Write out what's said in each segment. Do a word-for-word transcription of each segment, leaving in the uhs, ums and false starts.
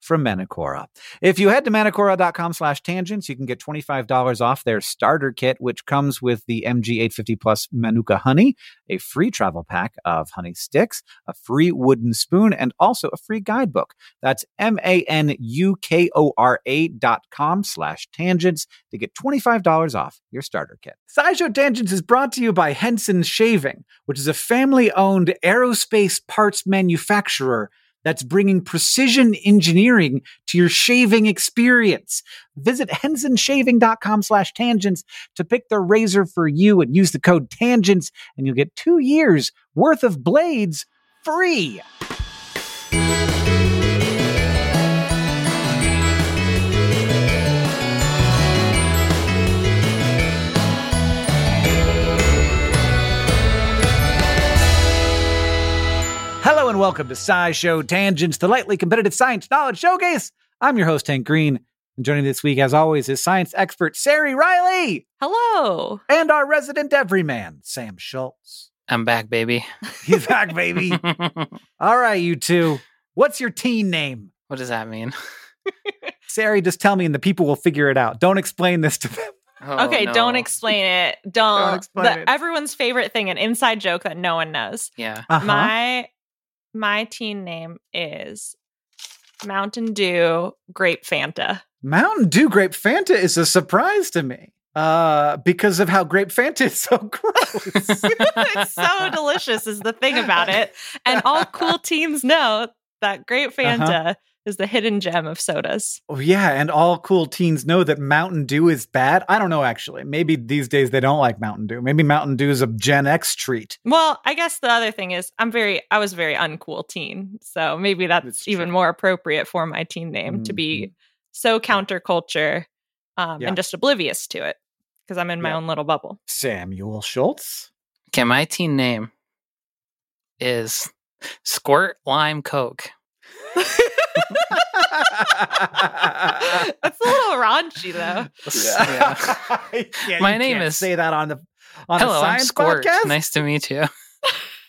from Manukora. If you head to manukora.com slash tangents, you can get twenty-five dollars off their starter kit, which comes with the M G eight fifty Plus Manuka honey, a free travel pack of honey sticks, a free wooden spoon, and also a free guidebook. That's M-A-N-U-K-O-R-A dot com slash tangents to get twenty-five dollars off your starter kit. SciShow Tangents is brought to you by Henson Shaving, which is a family-owned aerospace parts manufacturer that's bringing precision engineering to your shaving experience. Visit hensonshaving.com slash tangents to pick the razor for you and use the code tangents, and you'll get two years worth of blades free. Hello and welcome to SciShow Tangents, the lightly competitive science knowledge showcase. I'm your host, Hank Green. And joining me this week, as always, is science expert Sari Riley. Hello. And our resident everyman, Sam Schultz. I'm back, baby. He's back, baby. All right, you two. What's your teen name? What does that mean? Sari, just tell me and the people will figure it out. Don't explain this to them. Oh, okay, no. Don't explain it. Don't. don't explain the, it. Everyone's favorite thing, an inside joke that no one knows. Yeah. Uh-huh. My... My teen name is Mountain Dew Grape Fanta. Mountain Dew Grape Fanta is a surprise to me uh, because of how Grape Fanta is so gross. It's so delicious is the thing about it. And all cool teens know that Grape Fanta uh-huh. is the hidden gem of sodas. Oh, yeah. And all cool teens know that Mountain Dew is bad. I don't know, actually. Maybe these days they don't like Mountain Dew. Maybe Mountain Dew is a Gen X treat. Well, I guess the other thing is I'm very, I was very uncool teen. So maybe that's, that's even true. More appropriate for my teen name mm-hmm. to be so counterculture um, yeah. and just oblivious to it because I'm in my yeah. own little bubble. Samuel Schultz. Okay. My teen name is Squirt Lime Coke. That's a little raunchy, though. Yeah. yeah, My name is say that on the on hello, a science I'm Squirt. Podcast. Nice to meet you.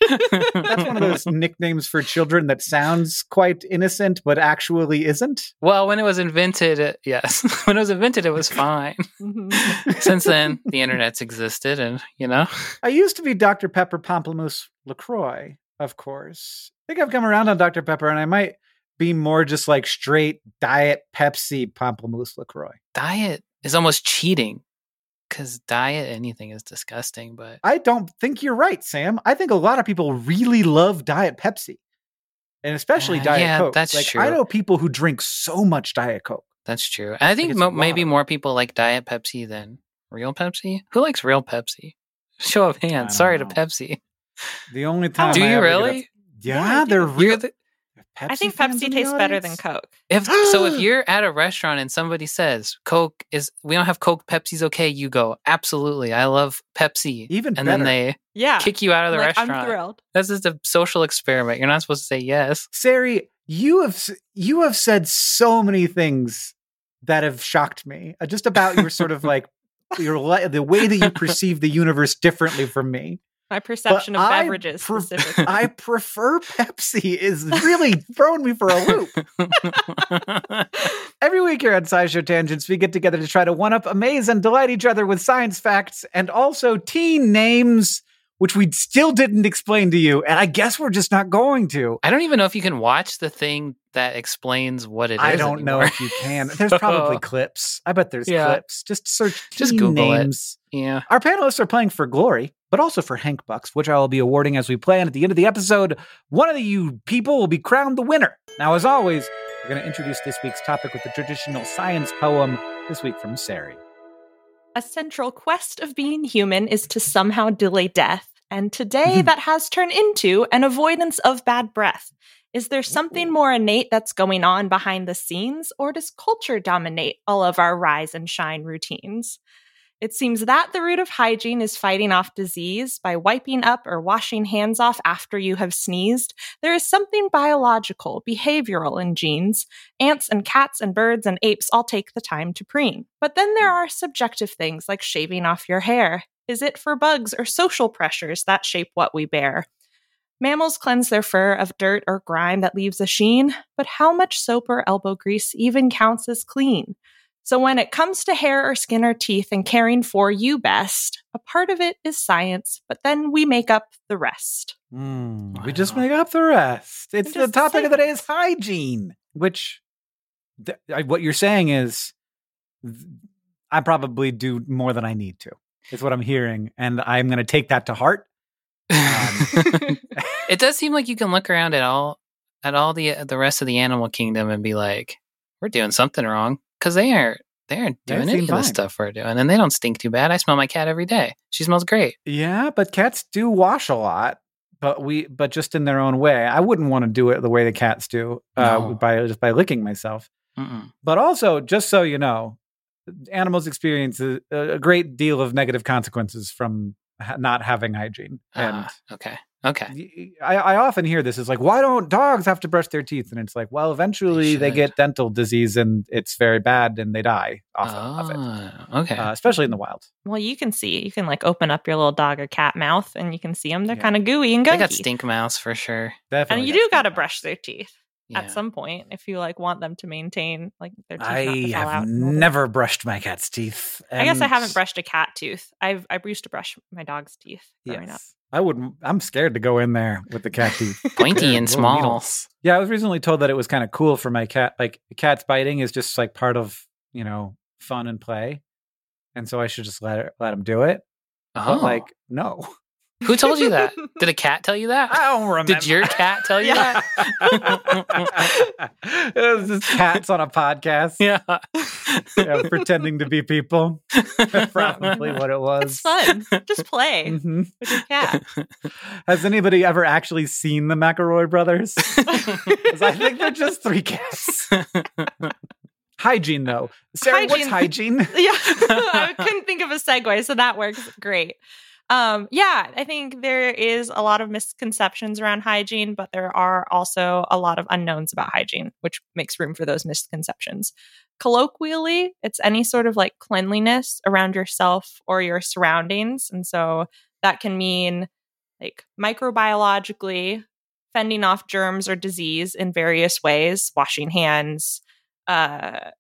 That's one of those nicknames for children that sounds quite innocent, but actually isn't. Well, when it was invented, it, yes, when it was invented, it was fine. Mm-hmm. Since then, the internet's existed, and you know, I used to be Doctor Pepper Pamplemousse LaCroix, of course. I think I've come around on Doctor Pepper, and I might be more just like straight Diet Pepsi Pamplemousse LaCroix. Diet is almost cheating. because diet anything is disgusting, but I don't think you're right, Sam. I think a lot of people really love Diet Pepsi, and especially uh, Diet yeah, Coke. That's like, true. I know people who drink so much Diet Coke. That's true. And I think mo- maybe more people like Diet Pepsi than real Pepsi. Who likes real Pepsi? Show of hands. Sorry know. to Pepsi. The only time. Do I you ever really? Yeah, yeah, they're real. The- I think Pepsi tastes better than Coke. If so, if you're at a restaurant and somebody says Coke is, we don't have Coke, Pepsi's okay. You go, absolutely. I love Pepsi. Even and better. Then they yeah. kick you out of the like, restaurant. I'm thrilled. This is a social experiment. You're not supposed to say yes. Sari, you have you have said so many things that have shocked me. Just about your sort of like your the way that you perceive the universe differently from me. My perception but of beverages. I, pre- specifically. I prefer Pepsi is really throwing me for a loop. Every week here on SciShow Tangents, we get together to try to one-up, amaze, and delight each other with science facts and also teen names, which we still didn't explain to you. And I guess we're just not going to. I don't even know if you can watch the thing that explains what it I is I don't anymore. know if you can. There's probably clips. I bet there's yeah. clips. Just search teen just Google names. It. Yeah. Our panelists are playing for glory, but also for Hank Bucks, which I will be awarding as we play. And at the end of the episode, one of you people will be crowned the winner. Now, as always, we're going to introduce this week's topic with the traditional science poem, this week from Sari. A central quest of being human is to somehow delay death. And today that has turned into an avoidance of bad breath. Is there something more innate that's going on behind the scenes, or does culture dominate all of our rise and shine routines? It seems that the root of hygiene is fighting off disease by wiping up or washing hands off after you have sneezed. There is something biological, behavioral in genes. Ants and cats and birds and apes all take the time to preen. But then there are subjective things like shaving off your hair. Is it for bugs or social pressures that shape what we bear? Mammals cleanse their fur of dirt or grime that leaves a sheen, but how much soap or elbow grease even counts as clean? So when it comes to hair or skin or teeth and caring for you best, a part of it is science, but then we make up the rest. Mm, wow. We just make up the rest. It's the topic of the day is hygiene, which th- what you're saying is th- I probably do more than I need to. Is what I'm hearing, and I'm going to take that to heart. Um, it does seem like you can look around at all at all the the rest of the animal kingdom and be like, we're doing something wrong. Because they aren't, they aren't doing any of the stuff we're doing. And they don't stink too bad. I smell my cat every day. She smells great. Yeah, but cats do wash a lot, but we, but just in their own way. I wouldn't want to do it the way the cats do uh, no. by just by licking myself. Mm-mm. But also, just so you know, animals experience a, a great deal of negative consequences from ha- not having hygiene. And uh, okay, okay. I, I often hear this is like, why don't dogs have to brush their teeth? And it's like, well, eventually they, they get dental disease and it's very bad and they die often oh, of it. Okay, uh, especially in the wild. Well, you can see, you can like open up your little dog or cat mouth and you can see them. They're yeah. kind of gooey and gunky. They got stink mouths for sure. Definitely. And you do got to brush their teeth. Yeah. At some point, if you like want them to maintain like their teeth. I not to fall have out never brushed my cat's teeth. And I guess I haven't brushed a cat tooth. I've I used to brush my dog's teeth growing yes. up. I wouldn't. I'm scared to go in there with the cat teeth, pointy and small. Needles. Yeah, I was recently told that it was kind of cool for my cat. Like cats biting is just like part of you know fun and play, and so I should just let her, let him do it. Oh. But like no. Who told you that? Did a cat tell you that? I don't remember. Did your cat tell you yeah. that? It was just cats on a podcast. Yeah. yeah pretending to be people. Probably what it was. It's fun. Just play mm-hmm. with your cat. Has anybody ever actually seen the McElroy brothers? I think they're just three cats. Hygiene, though. Sarah, hygiene. What's hygiene? Yeah. I couldn't think of a segue, so that works great. Um, yeah, I think there is a lot of misconceptions around hygiene, but there are also a lot of unknowns about hygiene, which makes room for those misconceptions. Colloquially, it's any sort of like cleanliness around yourself or your surroundings. And so that can mean like microbiologically fending off germs or disease in various ways, washing hands, uh,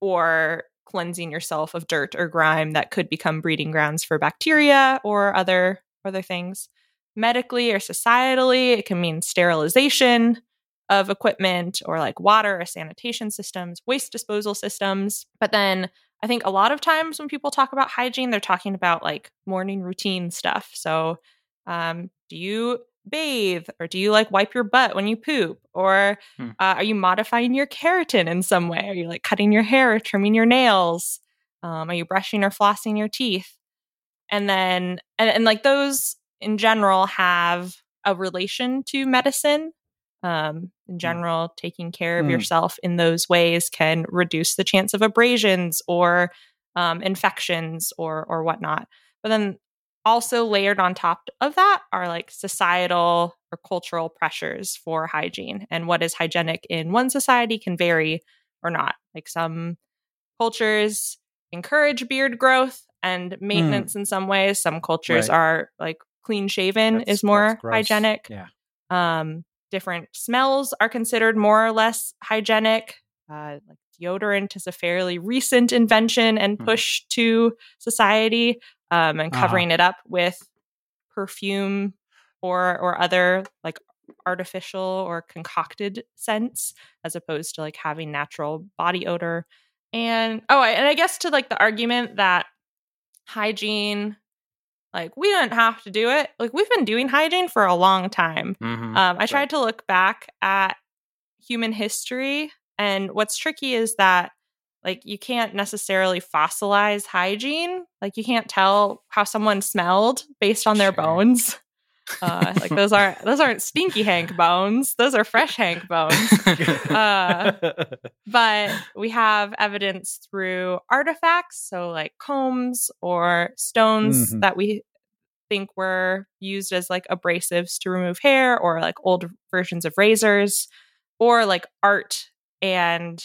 or cleansing yourself of dirt or grime that could become breeding grounds for bacteria or other other things. Medically or societally, it can mean sterilization of equipment or like water or sanitation systems, waste disposal systems. But then I think a lot of times when people talk about hygiene, they're talking about like morning routine stuff. So um, do you bathe, or do you like wipe your butt when you poop, or hmm. uh, are you modifying your keratin in some way? Are you like cutting your hair or trimming your nails? Um, are you brushing or flossing your teeth? And then, and, and like those in general have a relation to medicine. Um, in general, mm. taking care of mm. yourself in those ways can reduce the chance of abrasions or um, infections or or whatnot. But then also layered on top of that are like societal or cultural pressures for hygiene. And what is hygienic in one society can vary or not. Like some cultures encourage beard growth and maintenance mm. in some ways. Some cultures right. are like clean shaven that's, is more hygienic. Yeah. Um, different smells are considered more or less hygienic. Uh, like deodorant is a fairly recent invention and push mm. to society, um, and covering uh-huh. it up with perfume or or other like artificial or concocted scents, as opposed to like having natural body odor. And oh, and I guess to like the argument that hygiene, like we don't have to do it. Like we've been doing hygiene for a long time. Mm-hmm. Um, I tried right. to look back at human history, and what's tricky is that like you can't necessarily fossilize hygiene. Like you can't tell how someone smelled based on their sure. bones. Uh, like those aren't those aren't stinky Hank bones. Those are fresh Hank bones. Uh, but we have evidence through artifacts, so like combs or stones mm-hmm. that we think were used as like abrasives to remove hair, or like old versions of razors, or like art and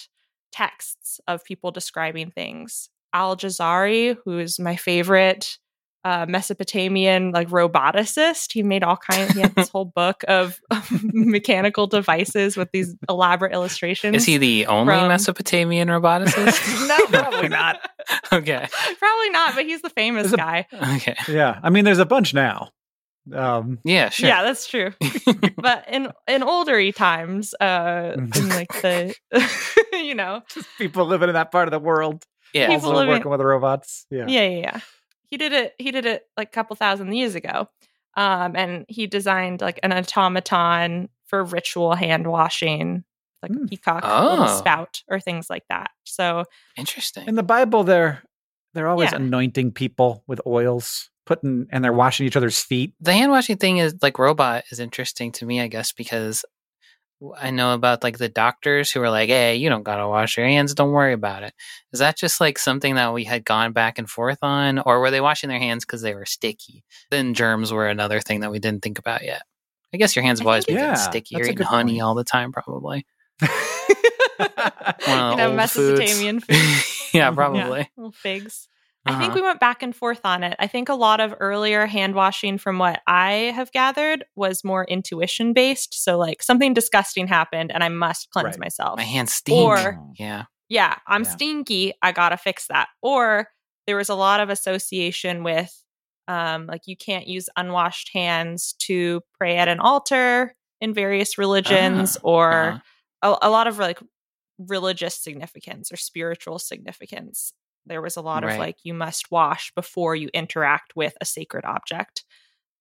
texts of people describing things. Al Jazari, who is my favorite Uh, Mesopotamian like roboticist. He made all kinds. He had this whole book of mechanical devices with these elaborate illustrations. Is he the only from... Mesopotamian roboticist? No, probably not. Okay, probably not. But he's the famous a... guy. Okay, yeah. I mean, there's a bunch now. Um, yeah, sure. Yeah, that's true. But in in older times, uh, in like the you know, just people living in that part of the world. Yeah, people also living... working with robots. Yeah, yeah, yeah. yeah. He did it. He did it like a couple thousand years ago, um, and he designed like an automaton for ritual hand washing, like mm. a peacock oh. little spout or things like that. So interesting. In the Bible, they're they're always yeah. anointing people with oils, putting and they're washing each other's feet. The hand washing thing is like robot is interesting to me, I guess, because I know about like the doctors who are like, hey, you don't got to wash your hands. Don't worry about it. Is that just like something that we had gone back and forth on? Or were they washing their hands because they were sticky? Then germs were another thing that we didn't think about yet. I guess your hands have always been yeah, sticky. You're eating honey point. all the time, probably. One of you know, Mesopotamian foods. yeah, probably. Yeah, little figs. Uh-huh. I think we went back and forth on it. I think a lot of earlier hand washing, from what I have gathered, was more intuition based. So like something disgusting happened and I must cleanse right. myself. My hands stink. Or, yeah. Yeah. I'm yeah. stinky. I got to fix that. Or there was a lot of association with um, like you can't use unwashed hands to pray at an altar in various religions uh-huh. or uh-huh. A, a lot of like religious significance or spiritual significance. There was a lot right. of like, you must wash before you interact with a sacred object.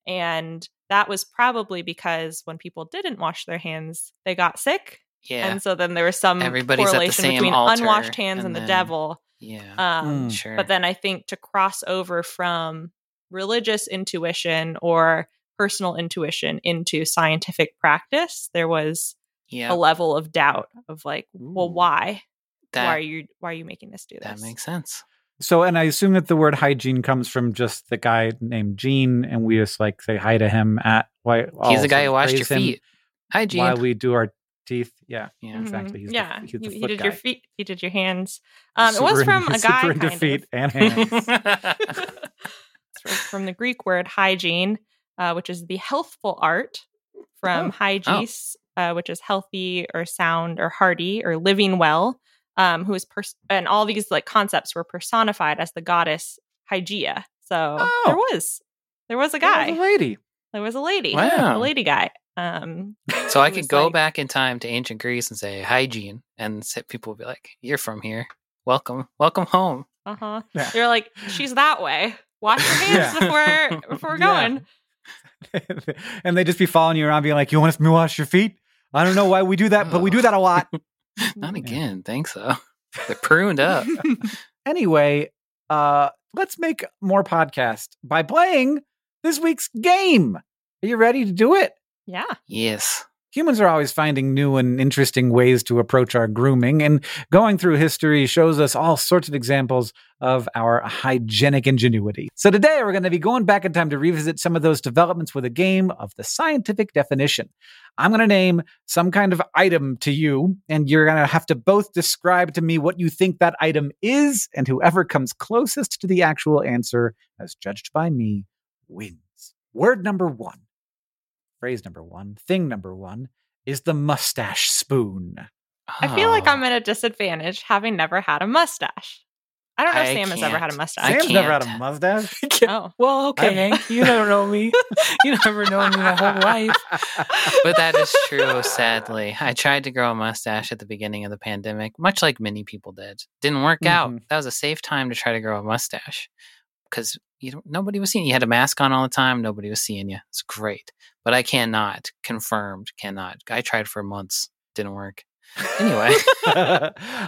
And that was probably because when people didn't wash their hands, they got sick. Yeah. And so then there was some Everybody's correlation between unwashed hands and, and then, the devil. Yeah. Um, mm, sure. But then I think to cross over from religious intuition or personal intuition into scientific practice, there was yeah. a level of doubt of like, Ooh. well, why? That, why are you why are you making this do this? That makes sense. So, and I assume that the word hygiene comes from just the guy named Gene, and we just like say hi to him at why he's the guy who washed your feet. Hi, Gene. While we do our teeth, yeah, yeah, mm-hmm. exactly. He's yeah, the, he's the he, he did guy. your feet. He did your hands. Um, it was from in, a guy super into feet of. and hands. It's from the Greek word hygiene, uh, which is the healthful art, from oh. hygis, oh. uh, which is healthy or sound or hearty or living well. Um, who is pers- and all these like concepts were personified as the goddess Hygieia. So oh. there was, there was a guy, there was a lady, there was a lady, wow. a lady guy. Um, so I could go like, back in time to ancient Greece and say hygiene, and people would be like, "You're from here. Welcome, welcome home." Uh-huh. Yeah. They're like, she's that way. Wash your hands yeah. before before going. Yeah. And they just be following you around being like, you want us to wash your feet? I don't know why we do that, oh. but we do that a lot. Not again. Yeah. Thanks, though. They're pruned up. Anyway, uh, let's make more podcasts by playing this week's game. Are you ready to do it? Yeah. Yes. Humans are always finding new and interesting ways to approach our grooming, and going through history shows us all sorts of examples of our hygienic ingenuity. So today we're going to be going back in time to revisit some of those developments with a game of the scientific definition. I'm going to name some kind of item to you, and you're going to have to both describe to me what you think that item is, and whoever comes closest to the actual answer, as judged by me, wins. Word number one. Phrase number one, thing number one, is the mustache spoon. Oh. I feel like I'm at a disadvantage having never had a mustache. I don't know if Sam can't. has ever had a mustache. Sam's can't. never had a mustache? Oh. Well, okay, Hank, you never know me. You never known me my whole life. But that is true, sadly. I tried to grow a mustache at the beginning of the pandemic, much like many people did. Didn't work mm-hmm. out. That was a safe time to try to grow a mustache. Because you don't, nobody was seeing you. You had a mask on all the time. Nobody was seeing you. It's great. But I cannot. Confirmed. Cannot. I tried for months. Didn't work. Anyway.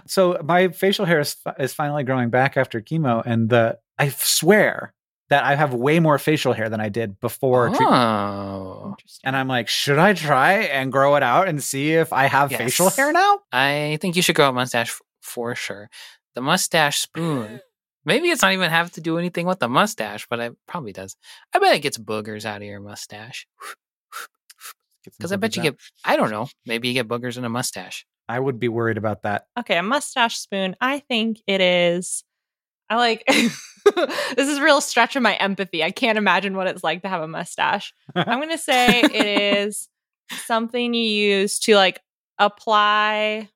So my facial hair is, is finally growing back after chemo. And the I swear that I have way more facial hair than I did before. Oh. Treatment. And I'm like, should I try and grow it out and see if I have yes. facial hair now? I think you should grow a mustache f- for sure. The mustache spoon. Maybe it's not even have to do anything with the mustache, but it probably does. I bet it gets boogers out of your mustache. Because I bet you get, I don't know, maybe you get boogers in a mustache. I would be worried about that. Okay, a mustache spoon. I think it is, I like, this is a real stretch of my empathy. I can't imagine what it's like to have a mustache. I'm going to say it is something you use to like apply.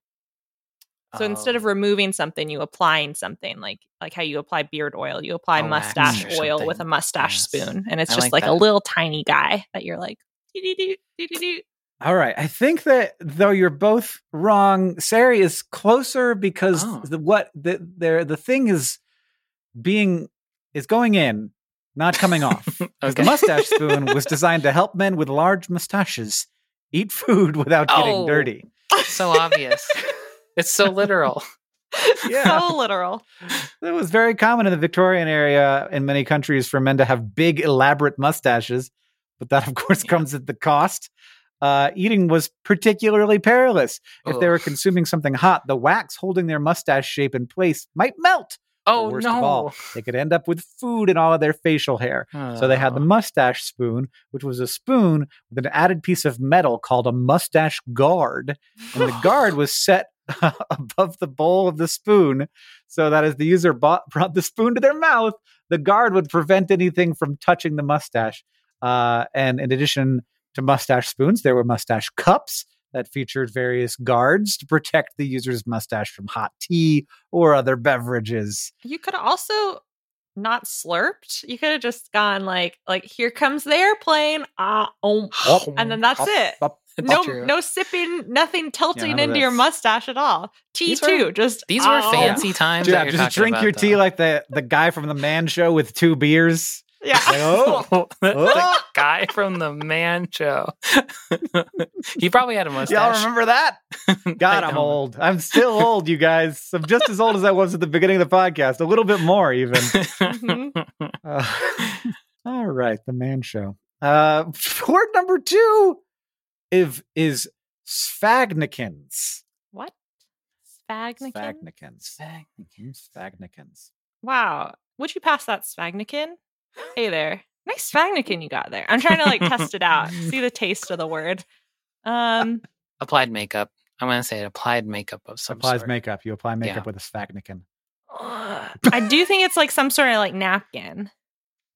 So instead of removing something, you applying something like like how you apply beard oil, you apply oh, mustache oil with a mustache yes. spoon. And it's I just like, like a little tiny guy that you're like. Doo-doo-doo, doo-doo-doo. All right. I think that though you're both wrong, Sari is closer because oh. the, what the, the, the thing is being is going in, not coming off. Okay. The mustache spoon was designed to help men with large mustaches eat food without getting oh, dirty. So obvious. It's so literal. Yeah. So literal. It was very common in the Victorian era in many countries for men to have big, elaborate mustaches. But that, of course, yeah. comes at the cost. Uh, eating was particularly perilous. Ugh. If they were consuming something hot, the wax holding their mustache shape in place might melt. Oh, worst no. of all, they could end up with food in all of their facial hair. Oh. So they had the mustache spoon, which was a spoon with an added piece of metal called a mustache guard. And the guard was set above the bowl of the spoon so that as the user bought, brought the spoon to their mouth, the guard would prevent anything from touching the mustache. Uh, and in addition to mustache spoons, there were mustache cups that featured various guards to protect the user's mustache from hot tea or other beverages. You could also not slurped. You could have just gone like, like here comes the airplane, ah, oh, oh, and then that's up, it. Up. It's no, true. no sipping, nothing tilting yeah, into your mustache at all. Tea these too, were, just these oh. were fancy times. Yeah, that you're just drink about, your though. tea like the, the guy from the Man Show with two beers. Yeah, like, oh, oh. The guy from the Man Show. He probably had a mustache. Y'all remember that? God, I'm old. I'm still old, you guys. I'm just as old as I was at the beginning of the podcast. A little bit more, even. Mm-hmm. Uh, all right, the Man Show. Uh, word number two. If is sphagnakins. What? Sphagnakins? Sphagnakins. Sphagnakins. Sphagnakins. Wow. Would you pass that spagnakin? Hey there. Nice spagnakin you got there. I'm trying to like test it out. See the taste of the word. Um, applied makeup. I'm going to say it. Applied makeup of some applies sort. Applies makeup. You apply makeup yeah. with a spagnakin. Uh, I do think it's like some sort of like napkin.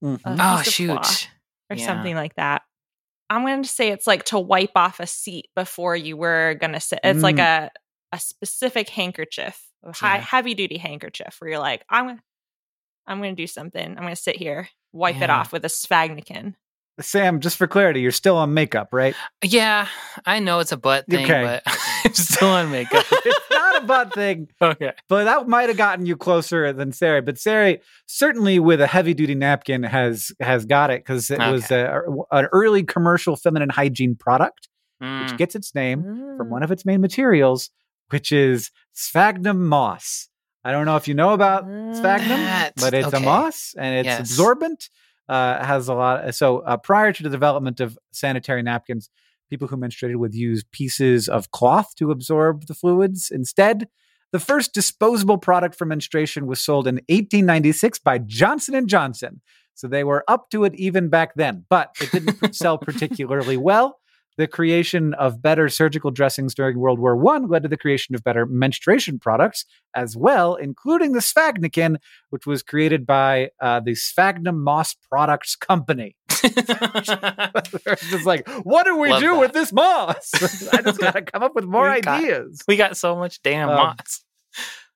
Mm-hmm. Oh, shoot. Or yeah. something like that. I'm going to say it's like to wipe off a seat before you were going to sit. It's mm. like a, a specific handkerchief, a high, yeah. heavy-duty handkerchief where you're like, I'm going to I'm going to do something. I'm going to sit here, wipe yeah. it off with a spagnakin. Sam, just for clarity, you're still on makeup, right? Yeah, I know it's a butt thing, okay. but I'm still on makeup. It's not a butt thing. Okay. But that might have gotten you closer than Sari. But Sari, certainly with a heavy-duty napkin, has has got it because it okay. was a, an early commercial feminine hygiene product, mm. which gets its name mm. from one of its main materials, which is sphagnum moss. I don't know if you know about mm, sphagnum, that's, but it's okay. a moss and it's yes. absorbent. Uh, has a lot. Of, so uh, prior to the development of sanitary napkins, people who menstruated would use pieces of cloth to absorb the fluids. Instead, the first disposable product for menstruation was sold in eighteen ninety-six by Johnson and Johnson. So they were up to it even back then, but it didn't sell particularly well. The creation of better surgical dressings during World War One led to the creation of better menstruation products as well, including the Sphagnum, which was created by uh, the Sphagnum Moss Products Company. It's like, what do we Love do that. With this moss? I just got to come up with more we got, ideas. We got so much damn um, moss.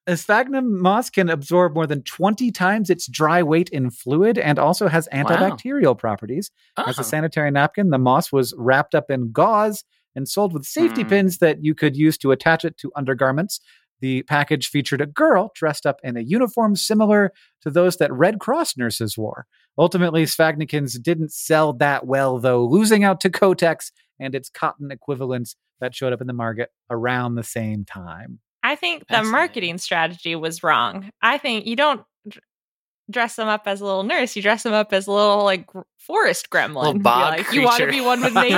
A sphagnum moss can absorb more than twenty times its dry weight in fluid and also has antibacterial wow. properties. Uh-huh. As a sanitary napkin, the moss was wrapped up in gauze and sold with safety mm. pins that you could use to attach it to undergarments. The package featured a girl dressed up in a uniform similar to those that Red Cross nurses wore. Ultimately, sphagnums didn't sell that well, though, losing out to Kotex and its cotton equivalents that showed up in the market around the same time. I think the marketing strategy was wrong. I think you don't d- dress them up as a little nurse. You dress them up as a little like forest gremlin. Like, you want to be one with nature?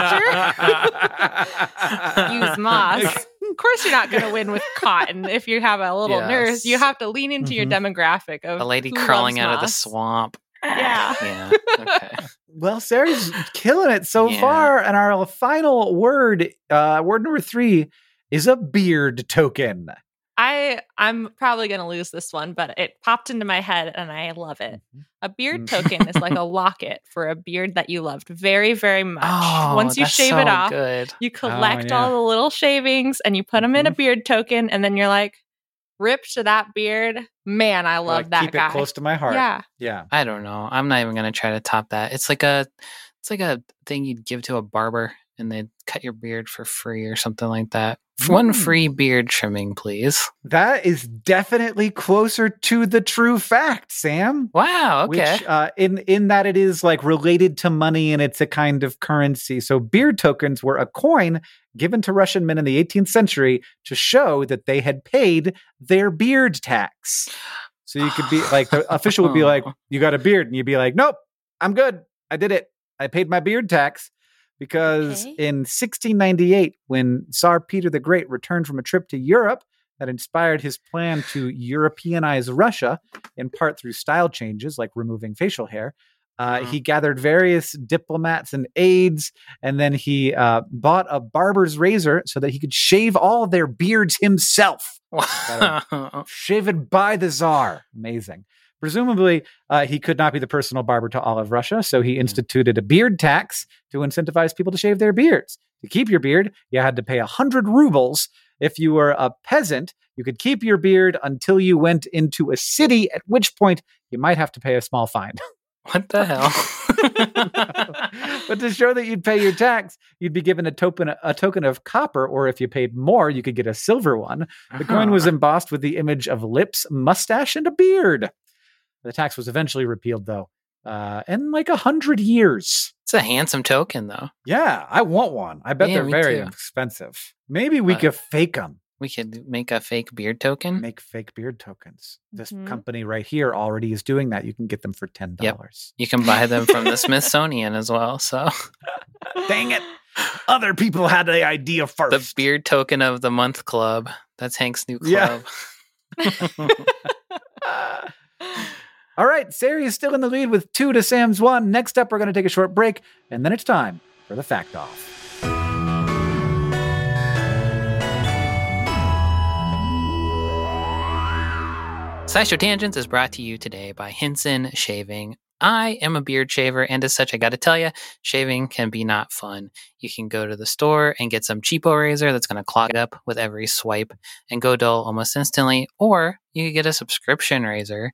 Use moss. Of course you're not going to win with cotton if you have a little yes. nurse. You have to lean into mm-hmm. your demographic of a lady crawling out moss. Of the swamp. Yeah. yeah. Okay. Well, Sari's killing it so yeah. far. And our final word, uh, word number three, is a beard token. I, I'm probably going to lose this one, but it popped into my head and I love it. A beard token is like a locket for a beard that you loved very, very much. Oh, once you shave so it off, good. You collect oh, yeah. all the little shavings and you put them in a beard token and then you're like, rip to that beard. Man, I love like, that keep guy. Keep it close to my heart. Yeah. yeah. I don't know. I'm not even going to try to top that. It's like a, it's like a thing you'd give to a barber and they'd cut your beard for free or something like that. One free beard trimming, please. That is definitely closer to the true fact, Sam. Wow, okay. Which, uh, in, in that it is like related to money and it's a kind of currency. So beard tokens were a coin given to Russian men in the eighteenth century to show that they had paid their beard tax. So you could be like, the official would be like, you got a beard. And you'd be like, nope, I'm good. I did it. I paid my beard tax. Because okay. in sixteen ninety-eight, when Tsar Peter the Great returned from a trip to Europe that inspired his plan to Europeanize Russia, in part through style changes like removing facial hair, uh, wow. he gathered various diplomats and aides, and then he uh, bought a barber's razor so that he could shave all their beards himself. Wow. Shaven by the Tsar. Amazing. Presumably, uh, he could not be the personal barber to all of Russia, so he instituted a beard tax to incentivize people to shave their beards. To keep your beard, you had to pay one hundred rubles. If you were a peasant, you could keep your beard until you went into a city, at which point you might have to pay a small fine. What the hell? But to show that you'd pay your tax, you'd be given a token a token of copper, or if you paid more, you could get a silver one. The coin was embossed with the image of lips, mustache, and a beard. The tax was eventually repealed, though, uh, in like a hundred years. It's a handsome token, though. Yeah, I want one. I bet yeah, they're very too. expensive. Maybe we but could fake them. We could make a fake beard token. Make fake beard tokens. This mm-hmm. company right here already is doing that. You can get them for ten dollars. Yep. You can buy them from the Smithsonian as well. So, dang it. Other people had the idea first. The Beard Token of the Month Club. That's Hank's new club. Yeah. All right, Sari is still in the lead with two to Sam's one. Next up, we're going to take a short break, and then it's time for the Fact Off. SciShow Tangents is brought to you today by Henson Shaving. I am a beard shaver, and as such, I got to tell you, shaving can be not fun. You can go to the store and get some cheapo razor that's going to clog up with every swipe and go dull almost instantly, or you can get a subscription razor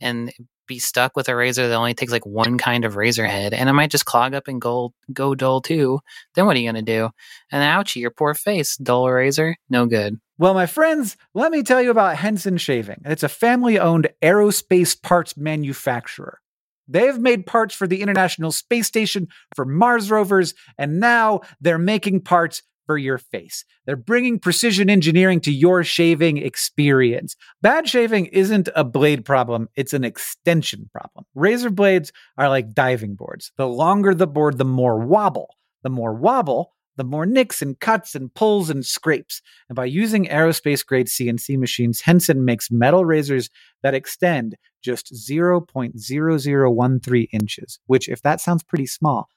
and be stuck with a razor that only takes like one kind of razor head, and it might just clog up and go, go dull too. Then what are you going to do? And ouchie, your poor face, dull razor, no good. Well, my friends, let me tell you about Henson Shaving. It's a family-owned aerospace parts manufacturer. They've made parts for the International Space Station, for Mars rovers, and now they're making parts for your face. They're bringing precision engineering to your shaving experience. Bad shaving isn't a blade problem, it's an extension problem. Razor blades are like diving boards. The longer the board, the more wobble. The more wobble, the more nicks and cuts and pulls and scrapes. And by using aerospace-grade C N C machines, Henson makes metal razors that extend just zero point zero zero one three inches, which, if that sounds pretty small,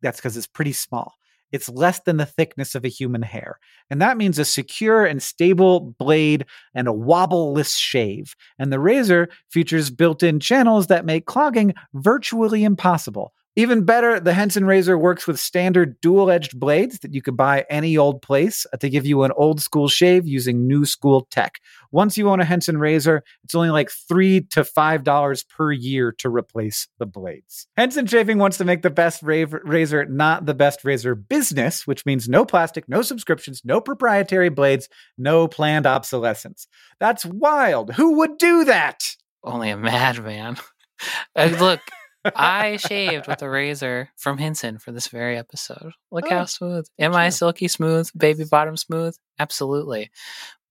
that's because it's pretty small. It's less than the thickness of a human hair. And that means a secure and stable blade and a wobble-less shave. And the razor features built-in channels that make clogging virtually impossible. Even better, the Henson razor works with standard dual-edged blades that you could buy any old place to give you an old-school shave using new-school tech. Once you own a Henson razor, it's only like three dollars to five dollars per year to replace the blades. Henson Shaving wants to make the best rave- razor, not the best razor business, which means no plastic, no subscriptions, no proprietary blades, no planned obsolescence. That's wild. Who would do that? Only a madman. Look. I shaved with a razor from Henson for this very episode. Look oh, how smooth. Am sure. I silky smooth? Baby bottom smooth? Absolutely.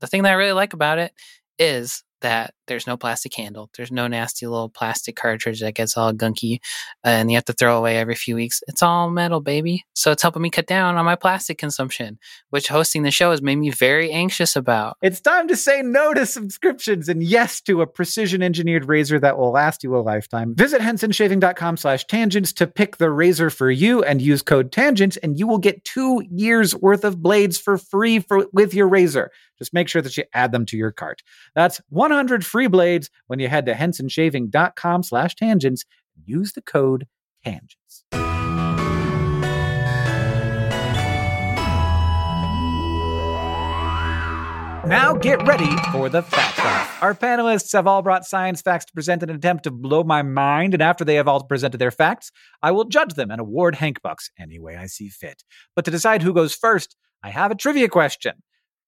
The thing that I really like about it is that there's no plastic handle. There's no nasty little plastic cartridge that gets all gunky and you have to throw away every few weeks. It's all metal, baby. So it's helping me cut down on my plastic consumption, which hosting the show has made me very anxious about. It's time to say no to subscriptions and yes to a precision-engineered razor that will last you a lifetime. Visit hensonshaving.com slash tangents to pick the razor for you and use code tangents, and you will get two years worth of blades for free for, with your razor. Just make sure that you add them to your cart. That's one hundred free blades when you head to hensonshaving.com slash tangents. Use the code tangents. Now get ready for the fact off. Our panelists have all brought science facts to present in an attempt to blow my mind, and after they have all presented their facts, I will judge them and award Hank Bucks any way I see fit. But to decide who goes first, I have a trivia question.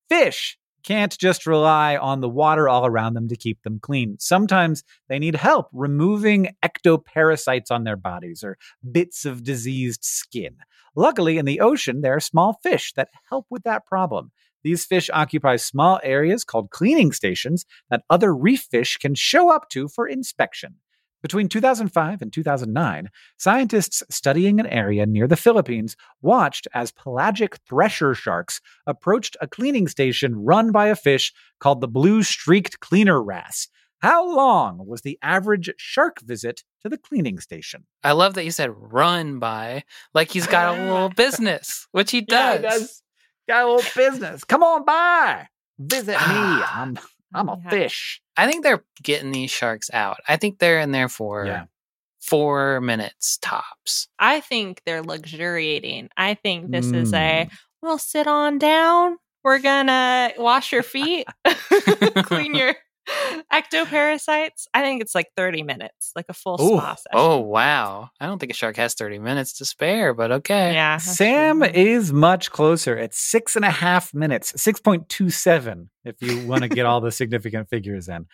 Fish can't just rely on the water all around them to keep them clean. Sometimes they need help removing ectoparasites on their bodies or bits of diseased skin. Luckily, in the ocean, there are small fish that help with that problem. These fish occupy small areas called cleaning stations that other reef fish can show up to for inspection. Between two thousand five and two thousand nine, scientists studying an area near the Philippines watched as pelagic thresher sharks approached a cleaning station run by a fish called the blue-streaked cleaner wrasse. How long was the average shark visit to the cleaning station? I love that you said run by, like he's got a little business, which he does. Yeah, he does. Got a little business. Come on by. Visit me. I'm... I'm a yeah. fish. I think they're getting these sharks out. I think they're in there for yeah. four minutes tops. I think they're luxuriating. I think this mm. is a, well, sit on down. We're going to wash your feet, clean your ectoparasites. I think it's like thirty minutes, like a full Ooh. spa session. Oh, wow. I don't think a shark has thirty minutes to spare, but okay. Yeah. Sam true. is much closer at six and a half minutes, six point two seven. If you want to get all the significant figures in.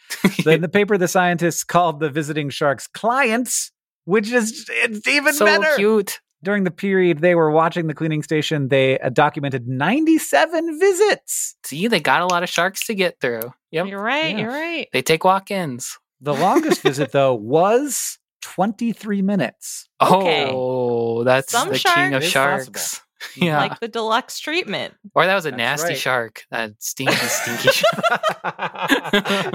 In the paper, the scientists called the visiting sharks clients, which is it's even so better. So cute. During the period they were watching the cleaning station, they uh, documented ninety-seven visits. See, they got a lot of sharks to get through. Yep. You're right. Yeah. You're right. They take walk-ins. The longest visit, though, was twenty-three minutes. Okay. Oh, that's Some the king of sharks. Possible. Yeah. Like the deluxe treatment. Or that was a That's nasty right. shark. That stinky, stinky shark.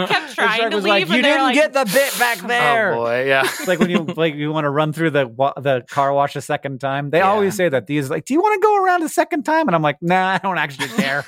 Kept trying to leave. Like, you didn't like... get the bit back there. Oh, boy, yeah. It's like when you like you want to run through the wa- the car wash a second time. They yeah. always say that. These like, do you want to go around a second time? And I'm like, nah, I don't actually care.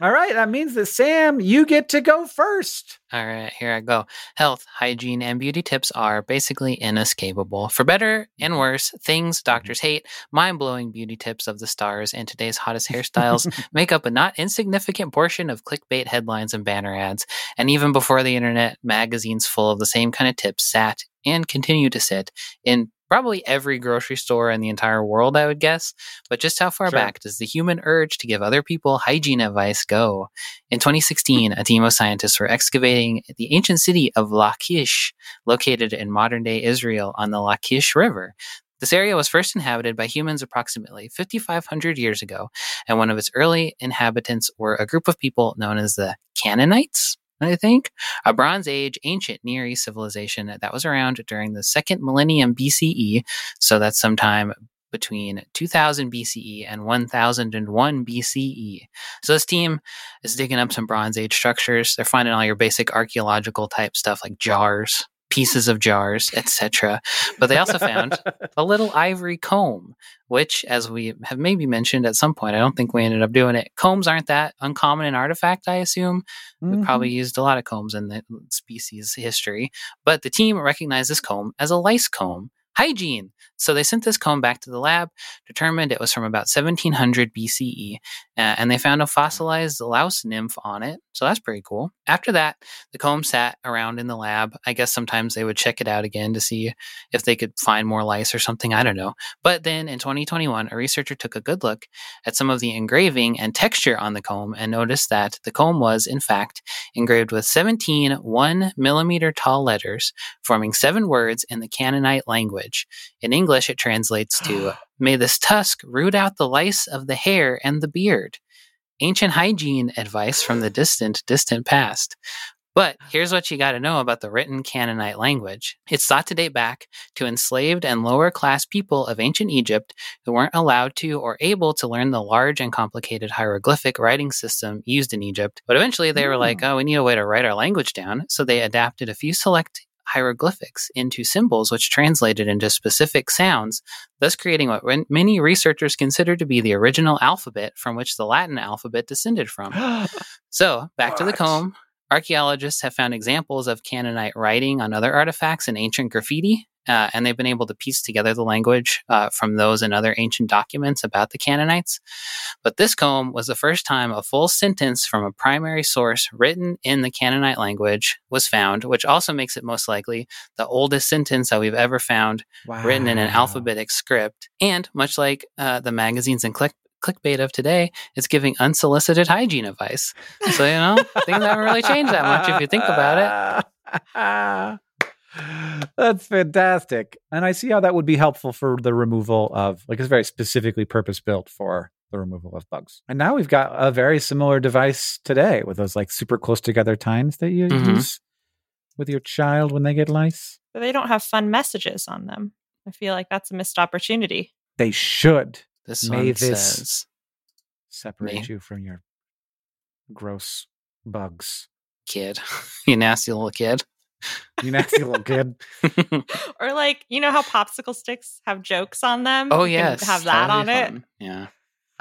All right. That means that, Sam, you get to go first. All right. Here I go. Health, hygiene, and beauty tips are basically inescapable. For better and worse, things doctors hate, mind-blowing beauty tips of the stars, and today's hottest hairstyles make up a not insignificant portion of clickbait headlines and banner ads. And even before the internet, magazines full of the same kind of tips sat and continue to sit in probably every grocery store in the entire world, I would guess. But just how far sure. back does the human urge to give other people hygiene advice go? In twenty sixteen, a team of scientists were excavating the ancient city of Lachish, located in modern-day Israel on the Lachish River. This area was first inhabited by humans approximately fifty-five hundred years ago, and one of its early inhabitants were a group of people known as the Canaanites, I think, a Bronze Age ancient Near East civilization that was around during the second millennium B C E, so that's sometime between two thousand B C E and one thousand one B C E. So this team is digging up some Bronze Age structures. They're finding all your basic archaeological type stuff like jars, pieces of jars, et cetera. But they also found a little ivory comb, which, as we have maybe mentioned at some point, I don't think we ended up doing it. Combs aren't that uncommon an artifact, I assume. Mm-hmm. We probably used a lot of combs in the species history. But the team recognized this comb as a lice comb. Hygiene! So they sent this comb back to the lab, determined it was from about seventeen hundred B C E, uh, and they found a fossilized louse nymph on it. So that's pretty cool. After that, the comb sat around in the lab. I guess sometimes they would check it out again to see if they could find more lice or something. I don't know. But then in twenty twenty-one, a researcher took a good look at some of the engraving and texture on the comb and noticed that the comb was, in fact, engraved with seventeen one-millimeter tall letters, forming seven words in the Canaanite language. In English, it translates to, "May this tusk root out the lice of the hair and the beard." Ancient hygiene advice from the distant, distant past. But here's what you got to know about the written Canaanite language. It's thought to date back to enslaved and lower-class people of ancient Egypt who weren't allowed to or able to learn the large and complicated hieroglyphic writing system used in Egypt. But eventually they were like, oh, we need a way to write our language down. So they adapted a few select hieroglyphics into symbols which translated into specific sounds, thus creating what re- many researchers consider to be the original alphabet from which the Latin alphabet descended from. So, back what? to the comb. Archaeologists have found examples of Canaanite writing on other artifacts and ancient graffiti, uh, and they've been able to piece together the language uh, from those and other ancient documents about the Canaanites. But this comb was the first time a full sentence from a primary source written in the Canaanite language was found, which also makes it most likely the oldest sentence that we've ever found wow. written in an alphabetic script. And much like uh, the magazines and click. clickbait of today, it's giving unsolicited hygiene advice. So, you know, things haven't really changed that much if you think about it. That's fantastic. And I see how that would be helpful for the removal of, like, it's very specifically purpose-built for the removal of bugs. And now we've got a very similar device today with those, like, super close together tines that you mm-hmm. use with your child when they get lice. But they don't have fun messages on them. I feel like that's a missed opportunity. They should. This May one this says, separate me. you from your gross bugs. Kid. You nasty little kid. You nasty little kid. Or, like, you know how popsicle sticks have jokes on them? Oh, you yes. Have that on fun. it. Yeah.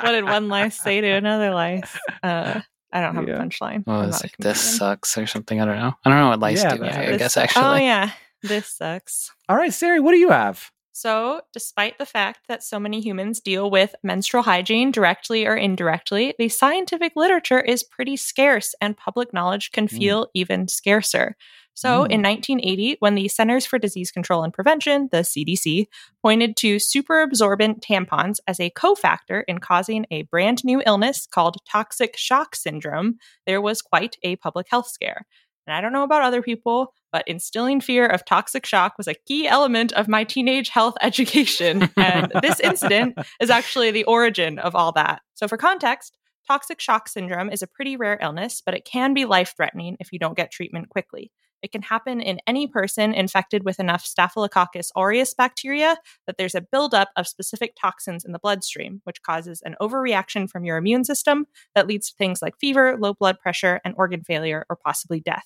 What did one lice say to another lice? Uh, I don't have yeah. a punchline. What was it? This sucks or something. I don't know. I don't know what lice yeah, do. Yeah, I guess, actually. Oh, yeah. This sucks. All right, Sari, what do you have? So, despite the fact that so many humans deal with menstrual hygiene directly or indirectly, the scientific literature is pretty scarce and public knowledge can feel mm. even scarcer. So, mm. in nineteen eighty, when the Centers for Disease Control and Prevention, the C D C, pointed to superabsorbent tampons as a cofactor in causing a brand new illness called toxic shock syndrome, there was quite a public health scare. And I don't know about other people, but instilling fear of toxic shock was a key element of my teenage health education. And this incident is actually the origin of all that. So for context, toxic shock syndrome is a pretty rare illness, but it can be life-threatening if you don't get treatment quickly. It can happen in any person infected with enough Staphylococcus aureus bacteria that there's a buildup of specific toxins in the bloodstream, which causes an overreaction from your immune system that leads to things like fever, low blood pressure, and organ failure, or possibly death.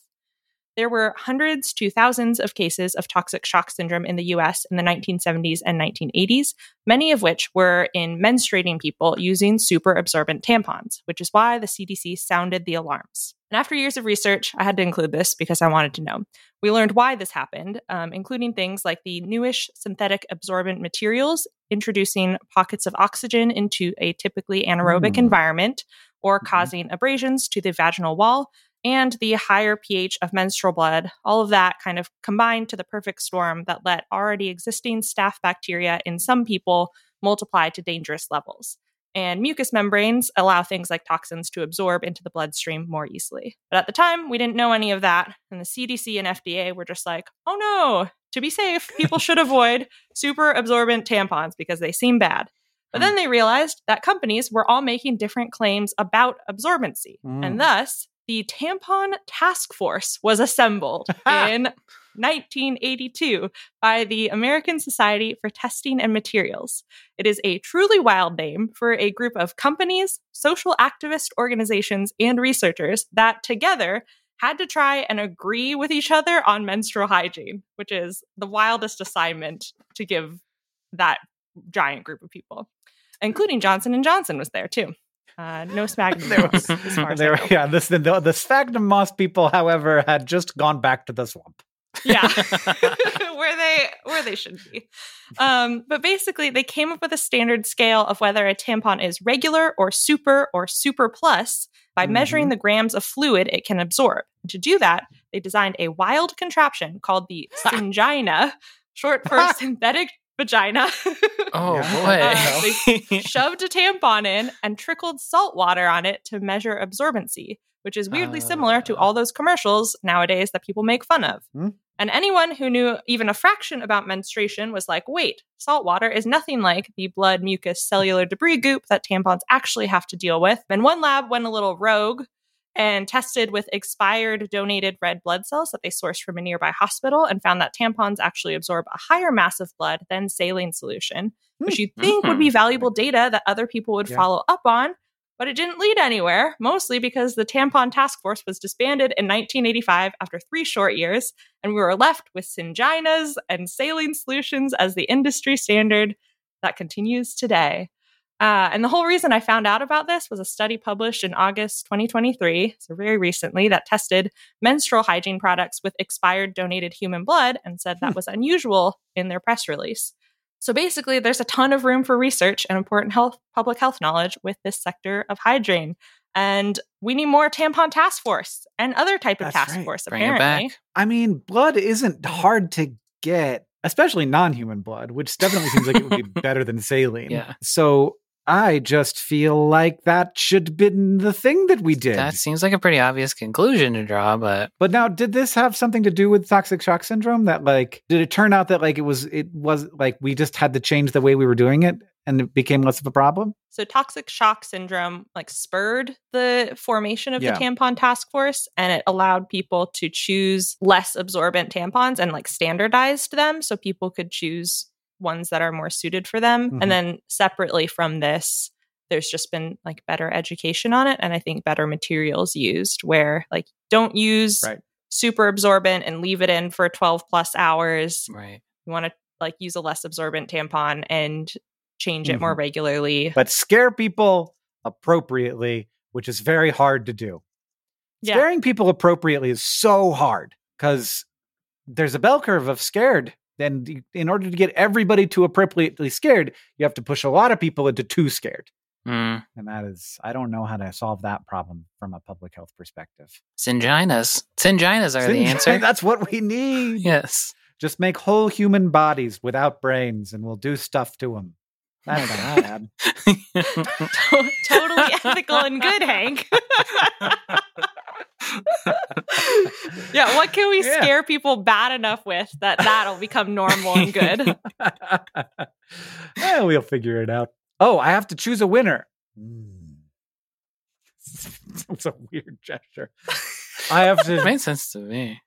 There were hundreds to thousands of cases of toxic shock syndrome in the U S in the nineteen seventies and nineteen eighties, many of which were in menstruating people using super absorbent tampons, which is why the C D C sounded the alarms. And after years of research, I had to include this because I wanted to know. We learned why this happened, um, including things like the newish synthetic absorbent materials introducing pockets of oxygen into a typically anaerobic mm. environment or mm-hmm. causing abrasions to the vaginal wall, and the higher pH of menstrual blood, all of that kind of combined to the perfect storm that let already existing staph bacteria in some people multiply to dangerous levels. And mucous membranes allow things like toxins to absorb into the bloodstream more easily. But at the time, we didn't know any of that. And the C D C and F D A were just like, oh no, to be safe, people should avoid super absorbent tampons because they seem bad. But then they realized that companies were all making different claims about absorbency. Mm. And thus, the Tampon Task Force was assembled in nineteen eighty-two by the American Society for Testing and Materials. It is a truly wild name for a group of companies, social activist organizations, and researchers that together had to try and agree with each other on menstrual hygiene, which is the wildest assignment to give that giant group of people, including Johnson and Johnson was there too. Uh, no sphagnum moss. As far as there, I know. Yeah, this, the, the sphagnum moss people, however, had just gone back to the swamp. Yeah, where they where they should be. Um, but basically, they came up with a standard scale of whether a tampon is regular or super or super plus by mm-hmm. measuring the grams of fluid it can absorb. To do that, they designed a wild contraption called the Syngina, short for synthetic vagina. Oh, boy. Uh, they shoved a tampon in and trickled salt water on it to measure absorbency, which is weirdly uh, similar to all those commercials nowadays that people make fun of. Hmm? And anyone who knew even a fraction about menstruation was like, wait, salt water is nothing like the blood, mucus, cellular debris goop that tampons actually have to deal with. And one lab went a little rogue and tested with expired donated red blood cells that they sourced from a nearby hospital and found that tampons actually absorb a higher mass of blood than saline solution, which you'd think mm-hmm. would be valuable data that other people would yeah. follow up on, but it didn't lead anywhere, mostly because the Tampon Task Force was disbanded in nineteen eighty-five after three short years, and we were left with synginas and saline solutions as the industry standard that continues today. Uh, and the whole reason I found out about this was a study published in August twenty twenty-three, so very recently, that tested menstrual hygiene products with expired donated human blood and said that was unusual in their press release. So basically, there's a ton of room for research and important health, public health knowledge with this sector of hygiene. And we need more Tampon Task Force and other type of That's task right. force, Bring apparently. I mean, blood isn't hard to get, especially non-human blood, which definitely seems like it would be better than saline. Yeah. So I just feel like that should have been the thing that we did. That seems like a pretty obvious conclusion to draw, but... But now, did this have something to do with toxic shock syndrome? That, like, did it turn out that, like, it was, it was, like, we just had to change the way we were doing it and it became less of a problem? So toxic shock syndrome, like, spurred the formation of yeah. the Tampon Task Force, and it allowed people to choose less absorbent tampons and, like, standardized them so people could choose ones that are more suited for them. Mm-hmm. And then separately from this, there's just been like better education on it. And I think better materials used where like don't use right. super absorbent and leave it in for twelve plus hours. Right. You want to like use a less absorbent tampon and change mm-hmm. it more regularly. But scare people appropriately, which is very hard to do. Yeah. Scaring people appropriately is so hard because there's a bell curve of scared. Then in order to get everybody to appropriately scared, you have to push a lot of people into too scared. Mm. And that is, I don't know how to solve that problem from a public health perspective. Synginas. Synginas are Syngina, the answer. That's what we need. Yes. Just make whole human bodies without brains and we'll do stuff to them. I don't know how to to- Totally ethical and good, Hank. Yeah, what can we yeah. scare people bad enough with that that'll become normal and good? Yeah, we'll figure it out. Oh, I have to choose a winner. It's a weird gesture. I have to. It made sense to me.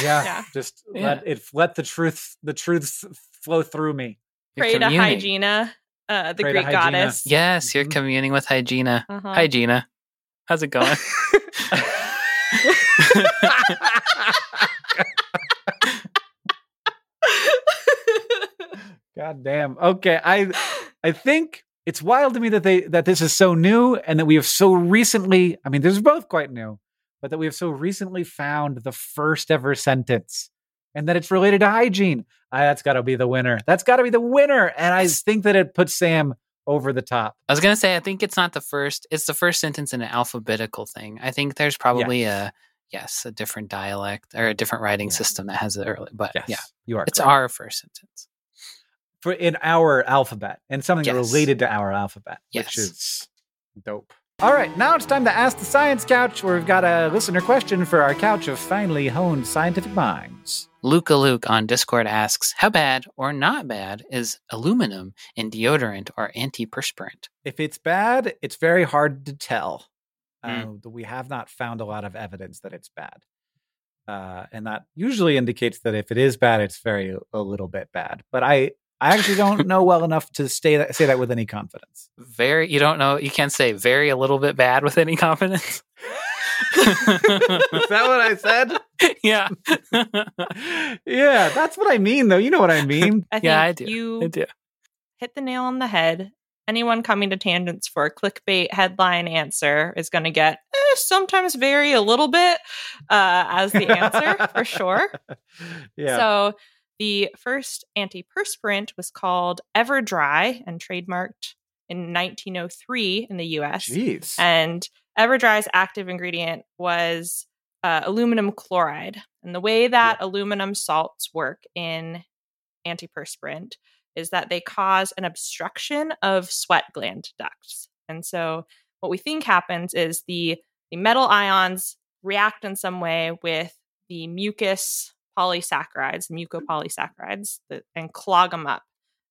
Yeah, yeah. just yeah. let it let the truth the truth flow through me. Pray to Hygieia, uh, the Pray Greek goddess. Yes, you're communing with Hygieia. Uh-huh. Hygieia, how's it going? God damn. Okay. I I think it's wild to me that they that this is so new and that we have so recently, I mean, this is both quite new, but that we have so recently found the first ever sentence and that it's related to hygiene. Uh, that's got to be the winner. That's got to be the winner. And I think that it puts Sam over the top. I was going to say, I think it's not the first. It's the first sentence in an alphabetical thing. I think there's probably yes. a, yes, a different dialect or a different writing yeah. system that has it early. But yes, yeah, you are. It's correct. Our first sentence. For in our alphabet and something yes. related to our alphabet, yes. which is dope. All right, now it's time to Ask the Science Couch, where we've got a listener question for our couch of finely honed scientific minds. Luca Luke on Discord asks, how bad or not bad is aluminum in deodorant or antiperspirant? If it's bad, it's very hard to tell. Mm. Uh, we have not found a lot of evidence that it's bad. Uh, and that usually indicates that if it is bad, it's very a little bit bad. But I... I actually don't know well enough to say that, say that with any confidence. Very, you don't know, you can't say very a little bit bad with any confidence. Is that what I said? Yeah. Yeah, that's what I mean, though. You know what I mean. I think yeah, I do. You I do. Hit the nail on the head. Anyone coming to Tangents for a clickbait headline answer is going to get eh, sometimes very a little bit uh, as the answer for sure. Yeah. So. The first antiperspirant was called EverDry and trademarked in nineteen oh three in the U S. Jeez. And EverDry's active ingredient was uh, aluminum chloride. And the way that yeah. aluminum salts work in antiperspirant is that they cause an obstruction of sweat gland ducts. And so what we think happens is the, the metal ions react in some way with the mucus polysaccharides, mucopolysaccharides, that, and clog them up.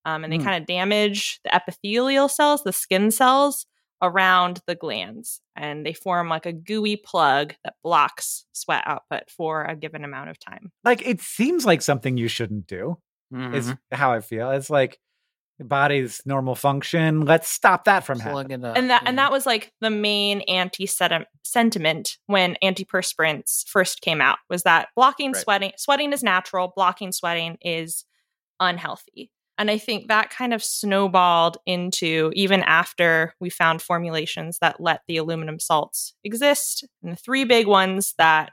Um, and they mm. kind of damage the epithelial cells, the skin cells around the glands. And they form like a gooey plug that blocks sweat output for a given amount of time. Like, it seems like something you shouldn't do mm-hmm. is how I feel. It's like the body's normal function. Let's stop that from happening. And that, yeah. and that was like the main anti-sentiment when antiperspirants first came out, was that blocking right. sweating, sweating is natural, blocking sweating is unhealthy. And I think that kind of snowballed into even after we found formulations that let the aluminum salts exist. And the three big ones that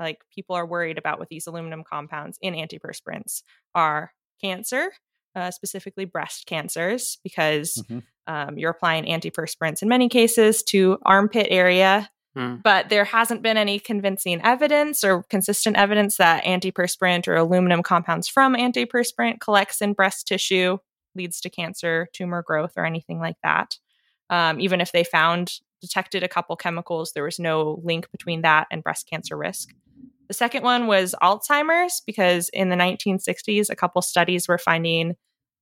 like people are worried about with these aluminum compounds in antiperspirants are cancer, Uh, specifically breast cancers, because mm-hmm. um, you're applying antiperspirants in many cases to armpit area. Mm. But there hasn't been any convincing evidence or consistent evidence that antiperspirant or aluminum compounds from antiperspirant collects in breast tissue, leads to cancer, tumor growth, or anything like that. Um, even if they found, detected a couple chemicals, there was no link between that and breast cancer risk. The second one was Alzheimer's, because in the nineteen sixties, a couple studies were finding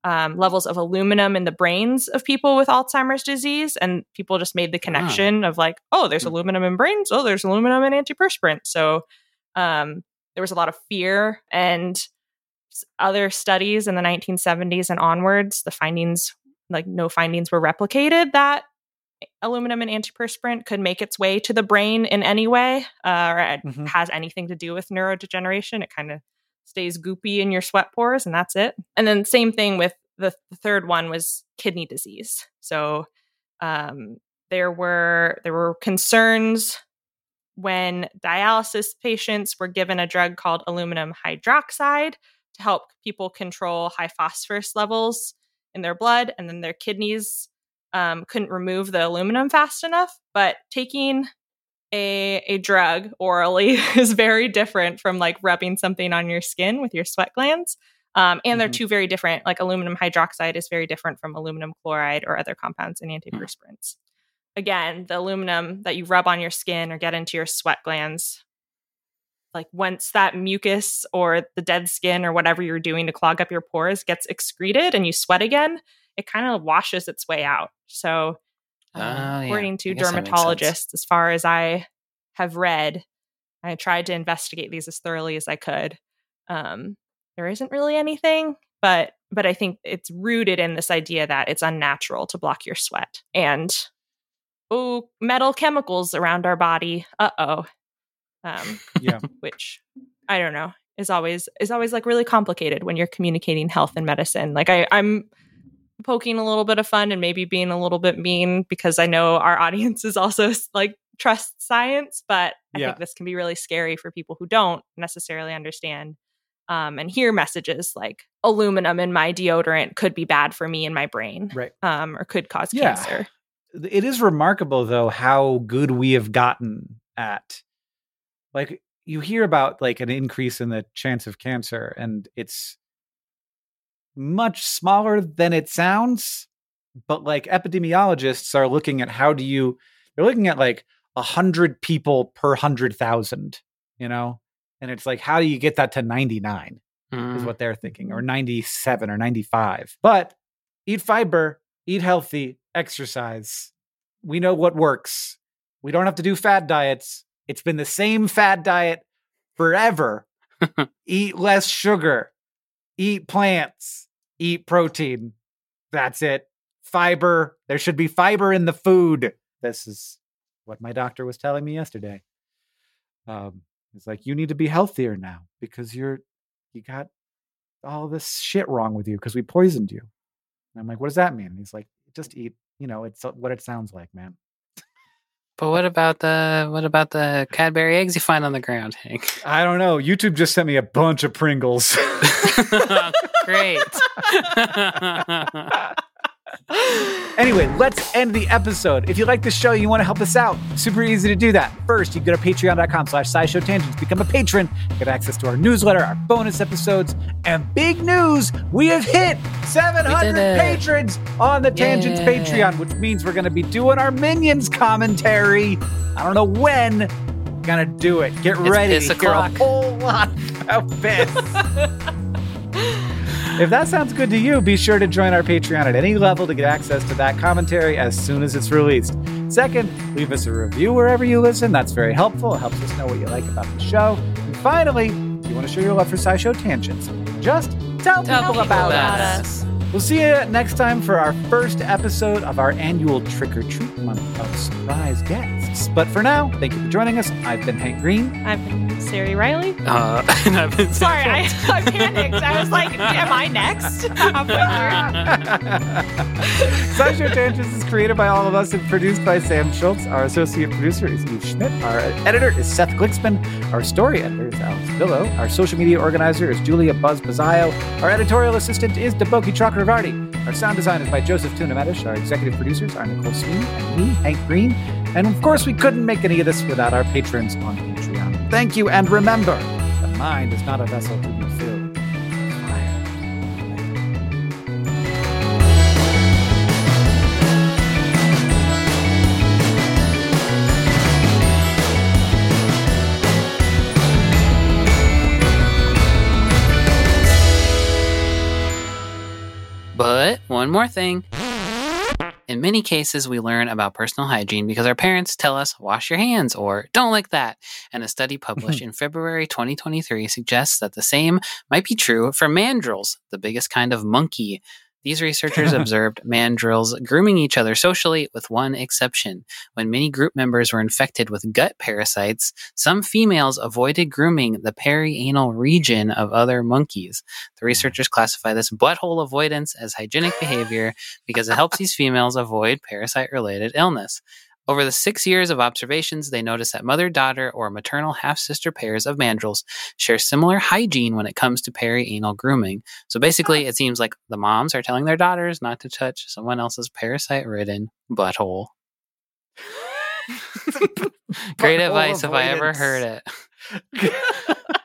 um, levels of aluminum in the brains of people with Alzheimer's disease. And people just made the connection wow. of like, oh, there's aluminum in brains. Oh, there's aluminum in antiperspirant. So um, there was a lot of fear. And other studies in the nineteen seventies and onwards, the findings, like no findings were replicated that aluminum and antiperspirant could make its way to the brain in any way uh, or it mm-hmm. has anything to do with neurodegeneration. It kind of stays goopy in your sweat pores and that's it. And then same thing with the, the third one was kidney disease. So um, there were there were concerns when dialysis patients were given a drug called aluminum hydroxide to help people control high phosphorus levels in their blood, and then their kidneys Um, couldn't remove the aluminum fast enough. But taking a a drug orally is very different from like rubbing something on your skin with your sweat glands. Um, and mm-hmm. they're two very different, like aluminum hydroxide is very different from aluminum chloride or other compounds in antiperspirants. Mm-hmm. Again, the aluminum that you rub on your skin or get into your sweat glands, like once that mucus or the dead skin or whatever you're doing to clog up your pores gets excreted and you sweat again, it kind of washes its way out. So um, uh, yeah. according to dermatologists, as far as I have read, I tried to investigate these as thoroughly as I could. Um, there isn't really anything, but but I think it's rooted in this idea that it's unnatural to block your sweat. And, oh, metal chemicals around our body. Uh-oh. Um, yeah. Which... I don't know, is always is always like really complicated when you're communicating health and medicine. Like I, I'm poking a little bit of fun and maybe being a little bit mean because I know our audience is also like trust science, but I yeah. think this can be really scary for people who don't necessarily understand um, and hear messages like aluminum in my deodorant could be bad for me and my brain, right? Um, or could cause yeah. cancer. It is remarkable though how good we have gotten at, like, you hear about like an increase in the chance of cancer and it's much smaller than it sounds, but like epidemiologists are looking at how do you, they're looking at like a hundred people per hundred thousand, you know? And it's like, how do you get that to ninety-nine mm. is what they're thinking, or ninety-seven or ninety-five, but eat fiber, eat healthy, exercise. We know what works. We don't have to do fad diets. It's been the same fad diet forever. Eat less sugar. Eat plants. Eat protein. That's it. Fiber. There should be fiber in the food. This is what my doctor was telling me yesterday. Um, it's like, you need to be healthier now because you're you got all this shit wrong with you because we poisoned you. And I'm like, what does that mean? And he's like, just eat. You know, it's what it sounds like, man. But what about the what about the Cadbury eggs you find on the ground, Hank? I don't know. YouTube just sent me a bunch of Pringles. Great. Anyway, let's end the episode. If you like this show, you want to help us out, super easy to do that. First, you go to patreon.com slash SciShow Tangents, become a patron, get access to our newsletter, our bonus episodes, and big news, we have hit seven hundred patrons on the Tangents yeah. Patreon, which means we're going to be doing our Minions commentary. I don't know when we're going to do it. Get it's ready to hear a whole lot about this. If that sounds good to you, be sure to join our Patreon at any level to get access to that commentary as soon as it's released. Second, leave us a review wherever you listen. That's very helpful. It helps us know what you like about the show. And finally, if you want to show your love for SciShow Tangents, just tell, tell people, people about, about us. us. We'll see you next time for our first episode of our annual Trick or Treat Month of Surprise Guests. But for now, thank you for joining us. I've been Hank Green. I've been Sari Riley. Uh, and I've been Sorry, I, I panicked. I was like, am I next? SciShow Tangents is created by all of us and produced by Sam Schultz. Our associate producer is Eve Schmidt. Our editor is Seth Glicksman. Our story editor is Alex Billow. Our social media organizer is Julia Buzz Bazzaio. Our editorial assistant is Deboki Chakra. Our sound design is by Joseph Tunamedish. Our executive producers are Nicole Sweeney and me, Hank Green. And of course, we couldn't make any of this without our patrons on Patreon. Thank you, and remember, the mind is not a vessel to be filled. But one more thing. In many cases, we learn about personal hygiene because our parents tell us, wash your hands or don't like that. And a study published in February twenty twenty-three suggests that the same might be true for mandrills, the biggest kind of monkey. These researchers observed mandrills grooming each other socially with one exception. When many group members were infected with gut parasites, some females avoided grooming the perianal region of other monkeys. The researchers classify this butthole avoidance as hygienic behavior because it helps these females avoid parasite-related illness. Over the six years of observations, they noticed that mother-daughter or maternal half-sister pairs of mandrills share similar hygiene when it comes to perianal grooming. So basically, it seems like the moms are telling their daughters not to touch someone else's parasite-ridden butthole. Great butthole advice avoidance. If I ever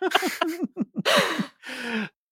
heard it.